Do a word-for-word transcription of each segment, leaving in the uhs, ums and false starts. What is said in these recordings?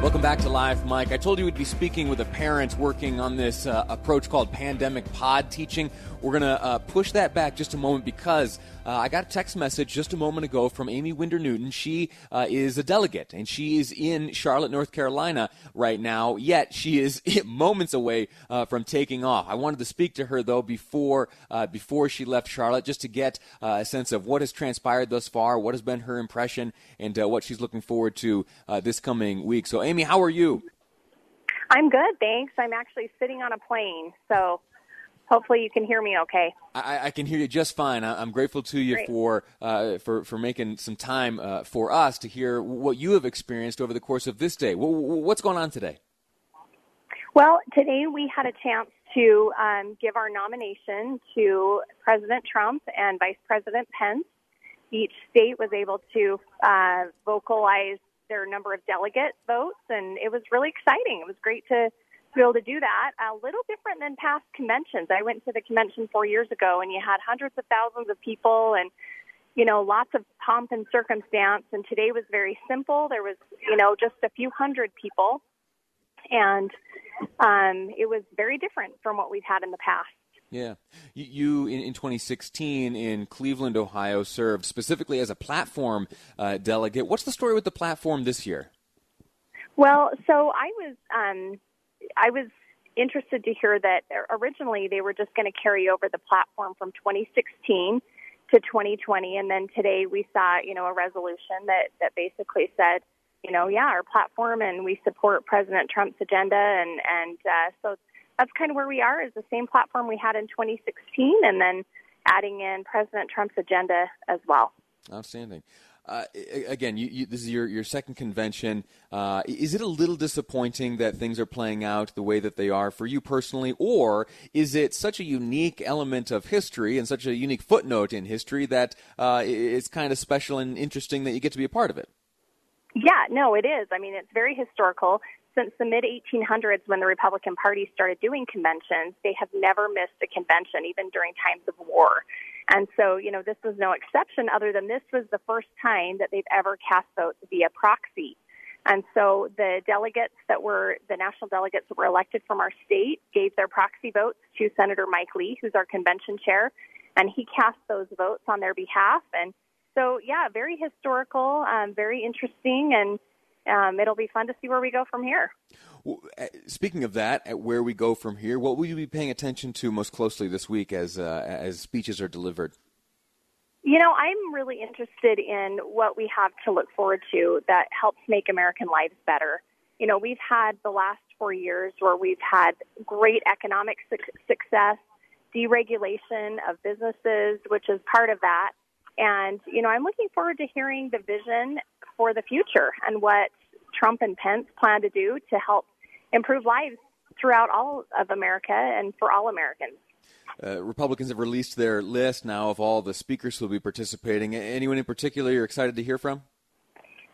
Welcome back to Live, Mike. I told you we'd be speaking with a parent working on this uh, approach called pandemic pod teaching. We're going to uh, push that back just a moment because uh, I got a text message just a moment ago from Amy Winder Newton. She uh, is a delegate, and she is in Charlotte, North Carolina right now, yet she is moments away uh, from taking off. I wanted to speak to her, though, before uh, before she left Charlotte, just to get uh, a sense of what has transpired thus far, what has been her impression, and uh, what she's looking forward to uh, this coming week. So, Amy, how are you? I'm good, thanks. I'm actually sitting on a plane, so hopefully you can hear me okay. I, I can hear you just fine. I, I'm grateful to you Great. for uh, for for making some time uh, for us to hear what you have experienced over the course of this day. W- w- what's going on today? Well, today we had a chance to um, give our nomination to President Trump and Vice President Pence. Each state was able to uh, vocalize their number of delegate votes, and it was really exciting. It was great to be able to do that. A little different than past conventions. I went to the convention four years ago, and you had hundreds of thousands of people and, you know, lots of pomp and circumstance, and today was very simple. There was, you know, just a few hundred people, and um, it was very different from what we've had in the past. Yeah. You, you in, in twenty sixteen in Cleveland, Ohio, served specifically as a platform uh, delegate. What's the story with the platform this year? Well, so I was um, I was interested to hear that originally they were just going to carry over the platform from twenty sixteen to twenty twenty. And then today we saw, you know, a resolution that, that basically said, you know, yeah, our platform, and we support President Trump's agenda. And, and uh, so that's kind of where we are, is the same platform we had in twenty sixteen, and then adding in President Trump's agenda as well. Outstanding. Uh, again, you, you, this is your, your second convention. Uh, is it a little disappointing that things are playing out the way that they are for you personally, or is it such a unique element of history and such a unique footnote in history that uh, it's kind of special and interesting that you get to be a part of it? Yeah, no, it is. I mean, it's very historical. Since the mid eighteen hundreds, when the Republican Party started doing conventions, they have never missed a convention, even during times of war. And so, you know, this was no exception, other than this was the first time that they've ever cast votes via proxy. And so the delegates that were, the national delegates that were elected from our state gave their proxy votes to Senator Mike Lee, who's our convention chair, and he cast those votes on their behalf. And so, yeah, very historical, um, very interesting, and Um, it'll be fun to see where we go from here. Speaking of that, at where we go from here, what will you be paying attention to most closely this week as uh, as speeches are delivered? You know, I'm really interested in what we have to look forward to that helps make American lives better. You know, we've had the last four years where we've had great economic su- success, deregulation of businesses, which is part of that. And, you know, I'm looking forward to hearing the vision for the future and what Trump and Pence plan to do to help improve lives throughout all of America and for all Americans. Uh, Republicans have released their list now of all the speakers who will be participating. Anyone in particular you're excited to hear from?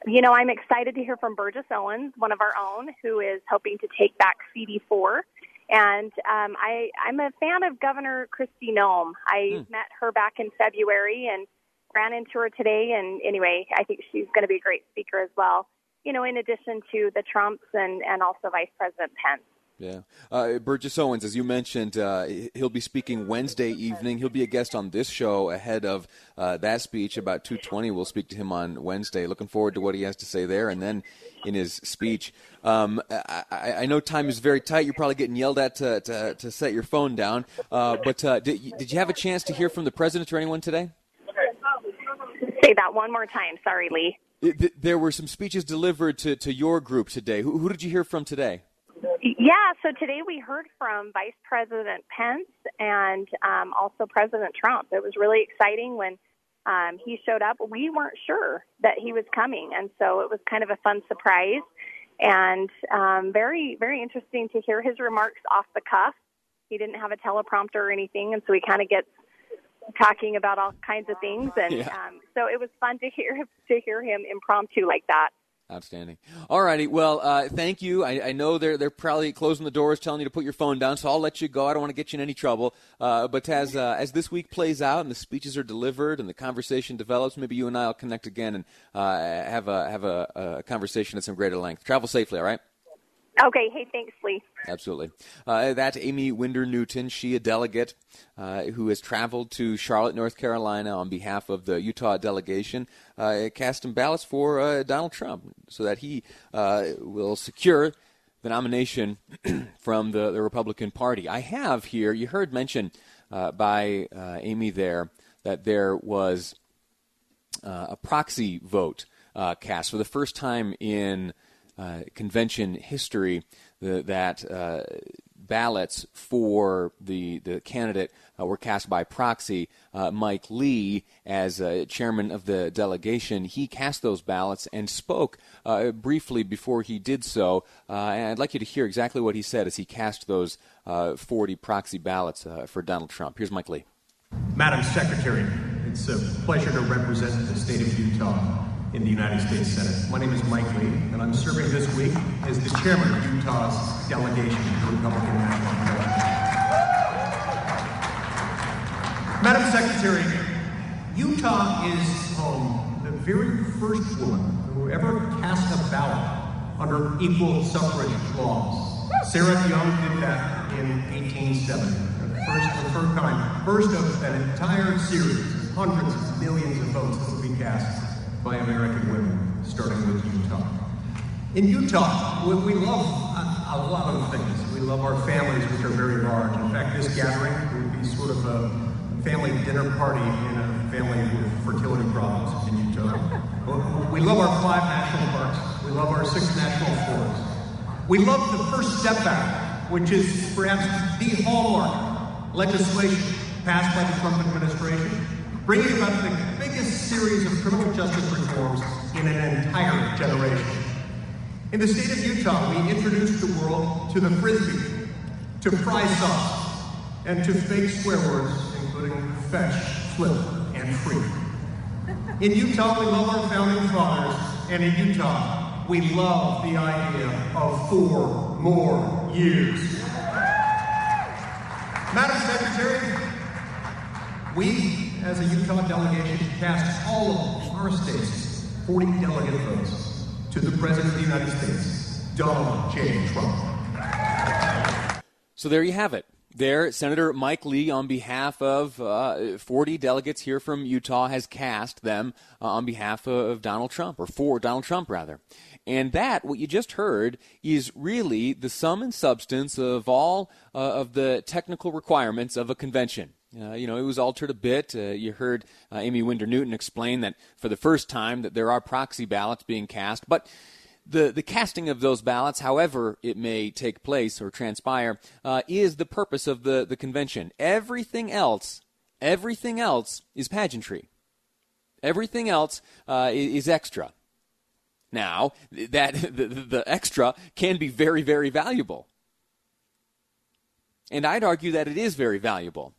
You know, I'm excited to hear from Burgess Owens, one of our own, who is hoping to take back C D four. And um, I, I'm a fan of Governor Kristi Noem. I hmm. met her back in February and ran into her today, and anyway, I think she's going to be a great speaker as well, you know, in addition to the Trumps and, and also Vice President Pence. Yeah. Uh, Burgess Owens, as you mentioned, uh, he'll be speaking Wednesday evening. He'll be a guest on this show ahead of uh, that speech about two twenty. We'll speak to him on Wednesday. Looking forward to what he has to say there and then in his speech. Um, I, I know time is very tight. You're probably getting yelled at to, to, to set your phone down. Uh, but uh, did, you, did you have a chance to hear from the president or anyone today? Say that one more time. Sorry, Lee. It, th- there were some speeches delivered to, to your group today. Who, who did you hear from today? Yeah, so today we heard from Vice President Pence and um, also President Trump. It was really exciting when um, he showed up. We weren't sure that he was coming, and so it was kind of a fun surprise and um, very, very interesting to hear his remarks off the cuff. He didn't have a teleprompter or anything, and so he kind of gets talking about all kinds of things, and yeah. um, so it was fun to hear to hear him impromptu like that. Outstanding. All righty. Well, uh, thank you. I, I know they're they're probably closing the doors, telling you to put your phone down, so I'll let you go. I don't want to get you in any trouble. Uh, but as uh, as this week plays out and the speeches are delivered and the conversation develops, maybe you and I will connect again and uh, have a have a, a conversation at some greater length. Travel safely, all right? Okay. Hey, thanks, Lee. Absolutely. Uh, that's Amy Winder Newton. She, a delegate uh, who has traveled to Charlotte, North Carolina on behalf of the Utah delegation, uh, casting ballots for uh, Donald Trump so that he uh, will secure the nomination from the, the Republican Party. I have here, you heard mention uh, by uh, Amy there that there was uh, a proxy vote uh, cast for the first time in Uh, convention history the, that uh, ballots for the the candidate uh, were cast by proxy. Uh, Mike Lee, as uh, chairman of the delegation, he cast those ballots and spoke uh, briefly before he did so. Uh, and I'd like you to hear exactly what he said as he cast those uh, forty proxy ballots uh, for Donald Trump. Here's Mike Lee. Madam Secretary, it's a pleasure to represent the state of Utah in the United States Senate. My name is Mike Lee, and I'm serving this week as the chairman of Utah's delegation to the Republican National Convention. Madam Secretary, Utah is home to the very first woman who ever cast a ballot under equal suffrage laws. Sarah Young did that in eighteen seventy, the first of her kind, first of an entire series, hundreds of millions of votes that will be cast by American women, starting with Utah. In Utah, we, we love a, a lot of things. We love our families, which are very large. In fact, this gathering would be sort of a family dinner party in a family with fertility problems in Utah. We love our five national parks. We love our six national forests. We love the First Step Act, which is perhaps the hallmark legislation passed by the Trump administration, bringing about the biggest series of criminal justice reforms in an entire generation. In the state of Utah, we introduced the world to the frisbee, to fry sauce, and to fake swear words, including fetch, flip, and freak. In Utah, we love our founding fathers, and in Utah, we love the idea of four more years. Madam Secretary, we as a Utah delegation cast all of our state's forty delegate votes to the President of the United States, Donald J. Trump. So there you have it. There, Senator Mike Lee, on behalf of uh, forty delegates here from Utah, has cast them uh, on behalf of Donald Trump, or for Donald Trump, rather. And that, what you just heard, is really the sum and substance of all uh, of the technical requirements of a convention. Uh, you know, it was altered a bit. Uh, you heard uh, Amy Winder Newton explain that for the first time that there are proxy ballots being cast. But the, the casting of those ballots, however it may take place or transpire, uh, is the purpose of the, the convention. Everything else, everything else is pageantry. Everything else uh, is extra. Now, that the, the extra can be very, very valuable. And I'd argue that it is very valuable.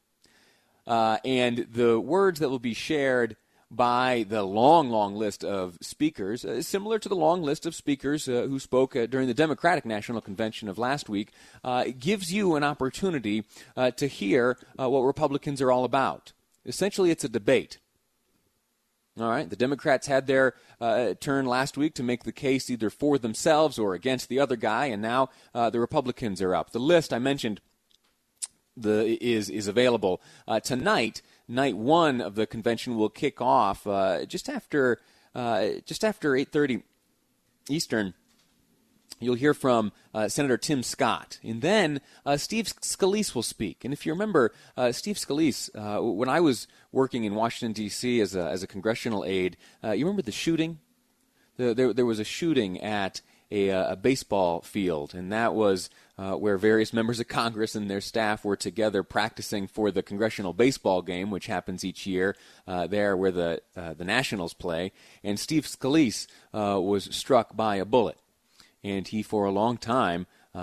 Uh, and the words that will be shared by the long, long list of speakers, uh, similar to the long list of speakers uh, who spoke uh, during the Democratic National Convention of last week, uh, gives you an opportunity uh, to hear uh, what Republicans are all about. Essentially, it's a debate. All right. The Democrats had their uh, turn last week to make the case either for themselves or against the other guy, and now uh, the Republicans are up. The list I mentioned the, is is available uh, tonight. Night one of the convention will kick off uh, just after uh, just after eight thirty Eastern. You'll hear from uh, Senator Tim Scott, and then uh, Steve Scalise will speak. And if you remember, uh, Steve Scalise, uh, when I was working in Washington, D C as a, as a congressional aide, uh, you remember the shooting? The, there, there was a shooting at a, a baseball field, and that was uh, where various members of Congress and their staff were together practicing for the congressional baseball game, which happens each year uh, there where the, uh, the Nationals play. And Steve Scalise uh, was struck by a bullet. And he, for a long time, uh,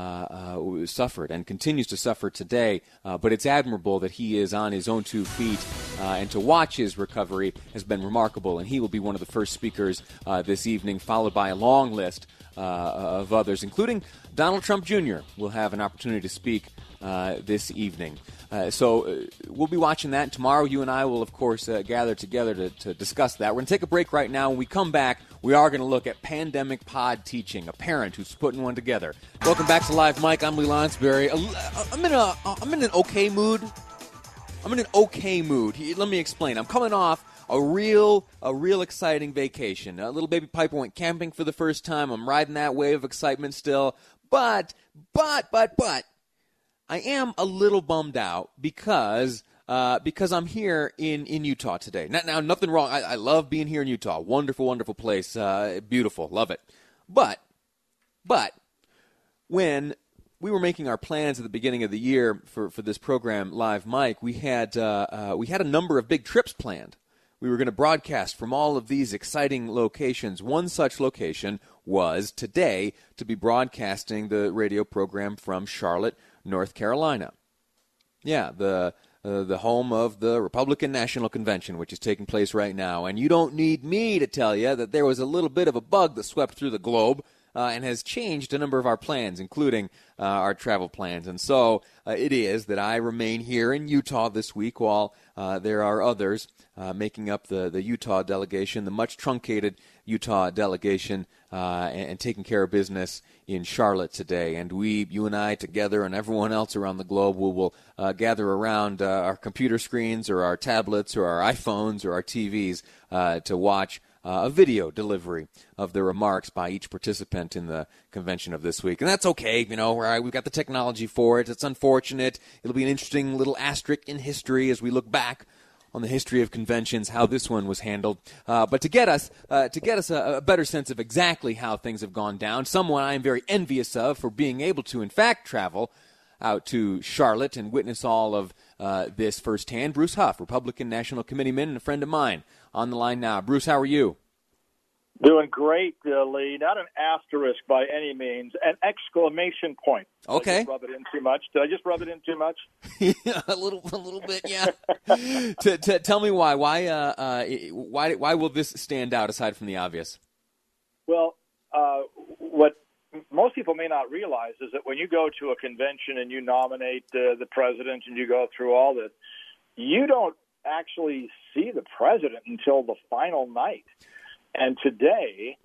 uh, suffered and continues to suffer today. Uh, but it's admirable that he is on his own two feet. Uh, and to watch his recovery has been remarkable. And he will be one of the first speakers uh, this evening, followed by a long list uh, of others, including Donald Trump Junior will have an opportunity to speak uh, this evening. Uh, so uh, we'll be watching that. And tomorrow, you and I will, of course, uh, gather together to, to discuss that. We're going to take a break right now. When we come back, we are going to look at pandemic pod teaching, a parent who's putting one together. Welcome back to Live Mike. I'm Lee Lonsberry. I'm in a, I'm in an okay mood. I'm in an okay mood. Let me explain. I'm coming off a real, a real exciting vacation. Uh, little baby Piper went camping for the first time. I'm riding that wave of excitement still. But, but, but, but. I am a little bummed out because uh, because I'm here in, in Utah today. Now, now nothing wrong. I, I love being here in Utah. Wonderful, wonderful place. Uh, beautiful. Love it. But, but when we were making our plans at the beginning of the year for, for this program, Live Mike, we had, uh, uh, we had a number of big trips planned. We were going to broadcast from all of these exciting locations. One such location was today to be broadcasting the radio program from Charlotte, North Carolina. Yeah, the uh, the home of the Republican National Convention, which is taking place right now. And you don't need me to tell you that there was a little bit of a bug that swept through the globe uh, and has changed a number of our plans, including uh, our travel plans. And so uh, it is that I remain here in Utah this week while uh, there are others uh, making up the, the Utah delegation, the much truncated Utah delegation, uh, and, and taking care of business in Charlotte today. And we, you and I together and everyone else around the globe will, will uh, gather around uh, our computer screens or our tablets or our iPhones or our T Vs uh, to watch uh, a video delivery of the remarks by each participant in the convention of this week. And that's okay, you know, right? We've got the technology for it. It's unfortunate. It'll be an interesting little asterisk in history as we look back on the history of conventions, how this one was handled. Uh, but to get us uh, to get us a, a better sense of exactly how things have gone down, someone I am very envious of for being able to, in fact, travel out to Charlotte and witness all of uh, this firsthand, Bruce Huff, Republican National Committeeman and a friend of mine, on the line now. Bruce, how are you? Doing great, uh, Lee. Not an asterisk by any means. An exclamation point. Okay. Did I just rub it in too much? Did I just rub it in too much? yeah, a little, a little bit, yeah. t- t- tell me why. Why, uh, uh, why, why will this stand out aside from the obvious? Well, uh, what most people may not realize is that when you go to a convention and you nominate uh, the president and you go through all this, you don't actually see the president until the final night. And today,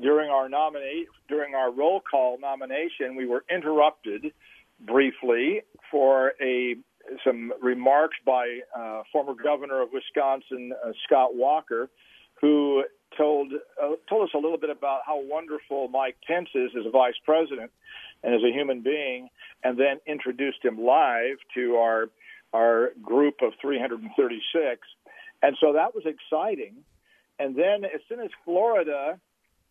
during our nominate, during our roll call nomination, we were interrupted briefly for a some remarks by uh, former governor of Wisconsin, uh, Scott Walker, who told uh, told us a little bit about how wonderful Mike Pence is as a vice president and as a human being, and then introduced him live to our our group of three hundred thirty-six. And so that was exciting. And then as soon as Florida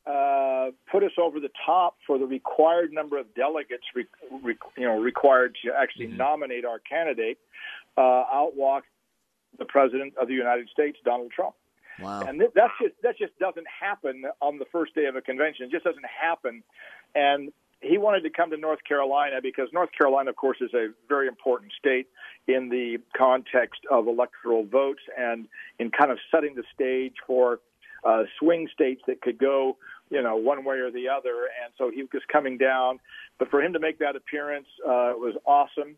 uh, put us over the top for the required number of delegates, re- re- you know, required to actually mm-hmm. nominate our candidate, uh, out walked the President of the United States, Donald Trump. Wow. And th- that's just, that just doesn't happen on the first day of a convention. It just doesn't happen. And he wanted to come to North Carolina because North Carolina, of course, is a very important state in the context of electoral votes and in kind of setting the stage for uh, swing states that could go, you know, one way or the other. And so he was coming down. But for him to make that appearance uh, was awesome.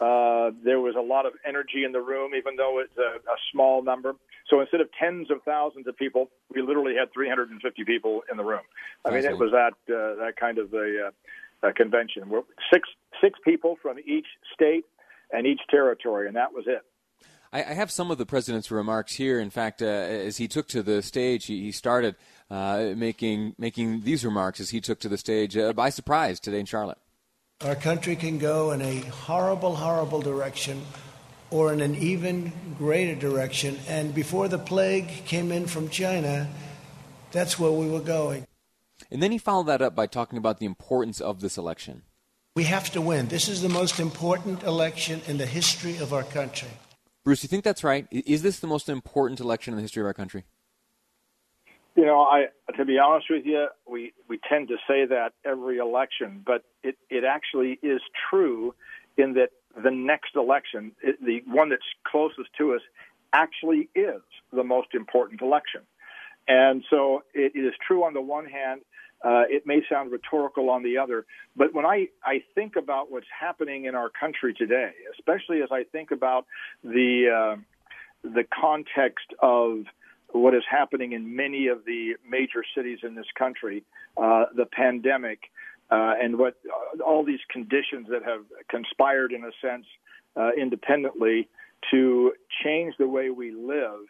Uh, there was a lot of energy in the room, even though it's a, a small number. So instead of tens of thousands of people, we literally had three hundred fifty people in the room. I mean, it was that uh, that kind of a, uh, a convention. We're six six people from each state and each territory, and that was it. I, I have some of the president's remarks here. In fact, uh, as he took to the stage, he, he started uh, making making these remarks as he took to the stage uh, by surprise today in Charlotte. Our country can go in a horrible, horrible direction or in an even greater direction. And before the plague came in from China, that's where we were going. And then he followed that up by talking about the importance of this election. We have to win. This is the most important election in the history of our country. Bruce, you think that's right? Is this the most important election in the history of our country? You know, I to be honest with you, we, we tend to say that every election, but it, it actually is true in that the next election, it, the one that's closest to us, actually is the most important election. And so it, it is true on the one hand. Uh, it may sound rhetorical on the other, but when I, I think about what's happening in our country today, especially as I think about the uh, the context of what is happening in many of the major cities in this country, uh, the pandemic, uh, and what uh, all these conditions that have conspired, in a sense, uh, independently to change the way we live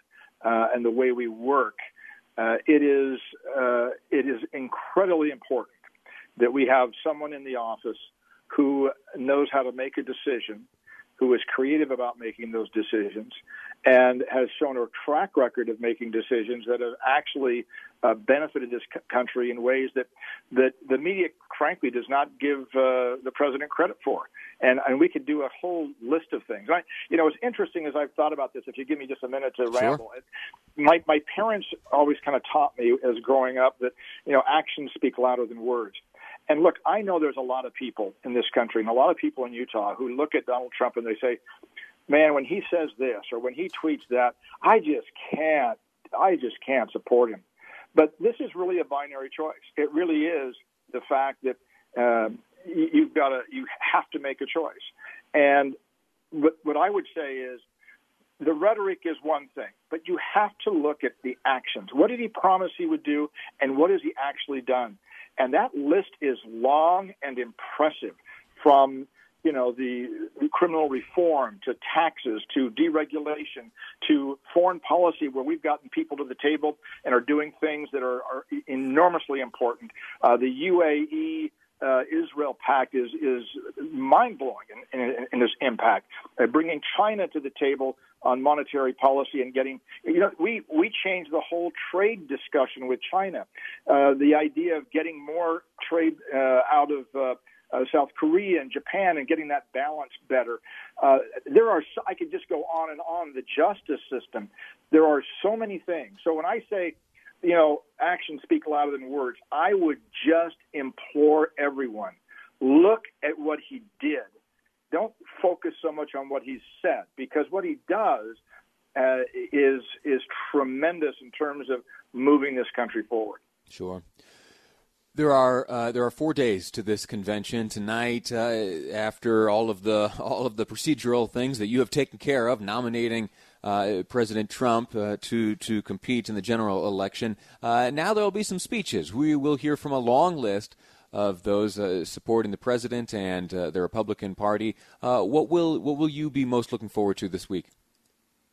uh, and the way we work, uh, it is uh, it is incredibly important that we have someone in the office who knows how to make a decision, who is creative about making those decisions, and has shown a track record of making decisions that have actually uh, benefited this c- country in ways that, that the media, frankly, does not give uh, the president credit for. And and we could do a whole list of things. I, you know, it's interesting as I've thought about this, if you give me just a minute to ramble. Sure. My, my parents always kind of taught me as growing up that, you know, actions speak louder than words. And look, I know there's a lot of people in this country and a lot of people in Utah who look at Donald Trump and they say, man, when he says this or when he tweets that, I just can't, I just can't support him. But this is really a binary choice. It really is the fact that um, you've got to, you have to make a choice. And what, what I would say is, the rhetoric is one thing, but you have to look at the actions. What did he promise he would do, and what has he actually done? And that list is long and impressive, from, you know, the criminal reform to taxes to deregulation to foreign policy, where we've gotten people to the table and are doing things that are, are enormously important. Uh, the U A E Uh, Israel pact is is mind-blowing in, in, in its impact. Uh, bringing China to the table on monetary policy and getting, you know, we, we changed the whole trade discussion with China. Uh, the idea of getting more trade uh, out of uh, uh, South Korea and Japan and getting that balance better. Uh, there are, I could just go on and on, the justice system. There are so many things. So when I say, you know, actions speak louder than words, I would just implore everyone, look at what he did. Don't focus so much on what he said, because what he does uh, is is tremendous in terms of moving this country forward. Sure. There are uh, there are four days to this convention tonight. Uh, after all of the all of the procedural things that you have taken care of, nominating uh, President Trump uh, to to compete in the general election. Uh, now there will be some speeches. We will hear from a long list of those uh, supporting the president and uh, the Republican Party. Uh, what will what will you be most looking forward to this week?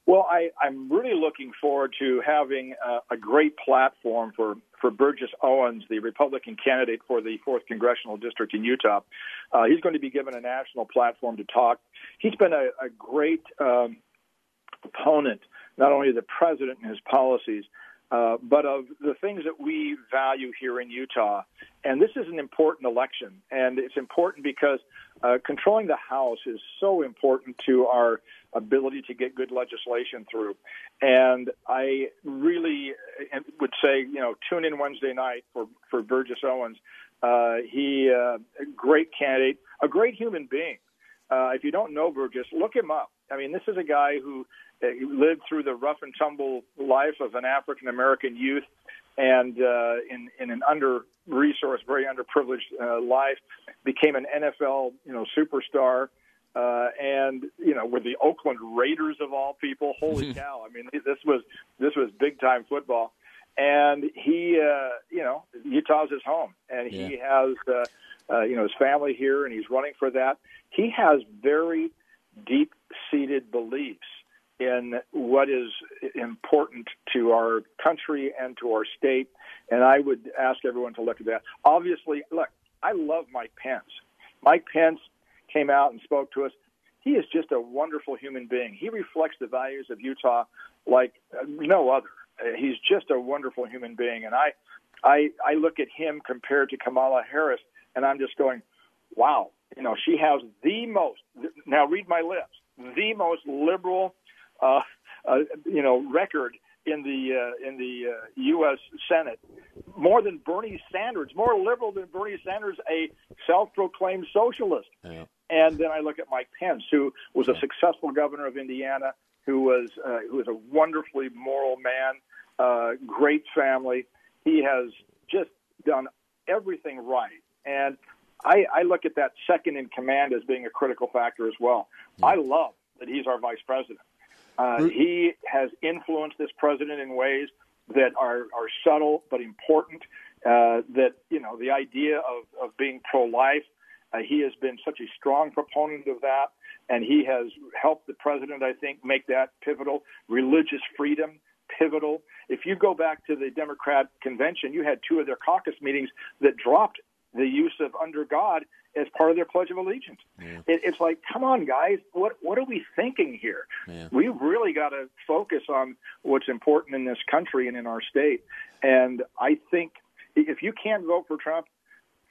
Well, I, I'm really looking forward to having uh, a great platform for, for Burgess Owens, the Republican candidate for the fourth Congressional District in Utah. Uh, he's going to be given a national platform to talk. He's been a, a great um, opponent, not only of the president and his policies, uh, but of the things that we value here in Utah. And this is an important election, and it's important because uh, controlling the House is so important to our ability to get good legislation through. And I really would say, you know, tune in Wednesday night for, for Burgess Owens. Uh, he, uh, a great candidate, a great human being. Uh, if you don't know Burgess, look him up. I mean, this is a guy who uh, lived through the rough and tumble life of an African-American youth and uh, in, in an under-resourced, very underprivileged uh, life, became an N F L, you know, superstar. Uh, and, you know, with the Oakland Raiders of all people, holy cow. I mean, this was this was big-time football. And he, uh, you know, Utah's his home. And he yeah. has, uh, uh, you know, his family here, and he's running for that. He has very deep-seated beliefs in what is important to our country and to our state. And I would ask everyone to look at that. Obviously, look, I love Mike Pence. Mike Pence came out and spoke to us. He is just a wonderful human being. He reflects the values of Utah like no other. He's just a wonderful human being. And I, I, I look at him compared to Kamala Harris, and I'm just going, wow. You know, she has the most, now read my lips, the most liberal, uh, uh, you know, record in the uh, in the uh, U S Senate, more than Bernie Sanders, more liberal than Bernie Sanders, a self-proclaimed socialist. Yeah. And then I look at Mike Pence, who was a successful governor of Indiana, who was uh, who was a wonderfully moral man, uh, great family. He has just done everything right. And I, I look at that second in command as being a critical factor as well. Yeah. I love that he's our vice president. Uh, he has influenced this president in ways that are, are subtle but important, uh, that, you know, the idea of, of being pro-life, uh, he has been such a strong proponent of that, and he has helped the president, I think, make that pivotal. Religious freedom, pivotal. If you go back to the Democrat convention, you had two of their caucus meetings that dropped the use of under God as part of their Pledge of Allegiance. Yeah. It, it's like, come on, guys, what what are we thinking here? Yeah. We really got to focus on what's important in this country and in our state. And I think if you can't vote for Trump,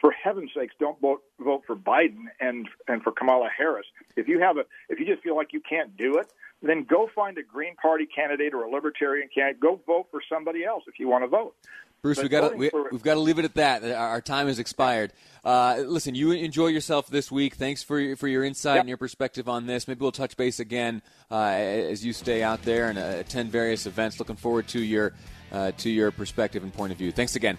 for heaven's sakes, don't vote vote for Biden and and for Kamala Harris. If you have a if you just feel like you can't do it, then go find a Green Party candidate or a Libertarian candidate. Go vote for somebody else if you want to vote. Bruce, we've got, to, we, we've got to leave it at that. Our time has expired. Uh, listen, you enjoy yourself this week. Thanks for, for your insight yep. and your perspective on this. Maybe we'll touch base again uh, as you stay out there and uh, attend various events. Looking forward to your, uh, to your perspective and point of view. Thanks again.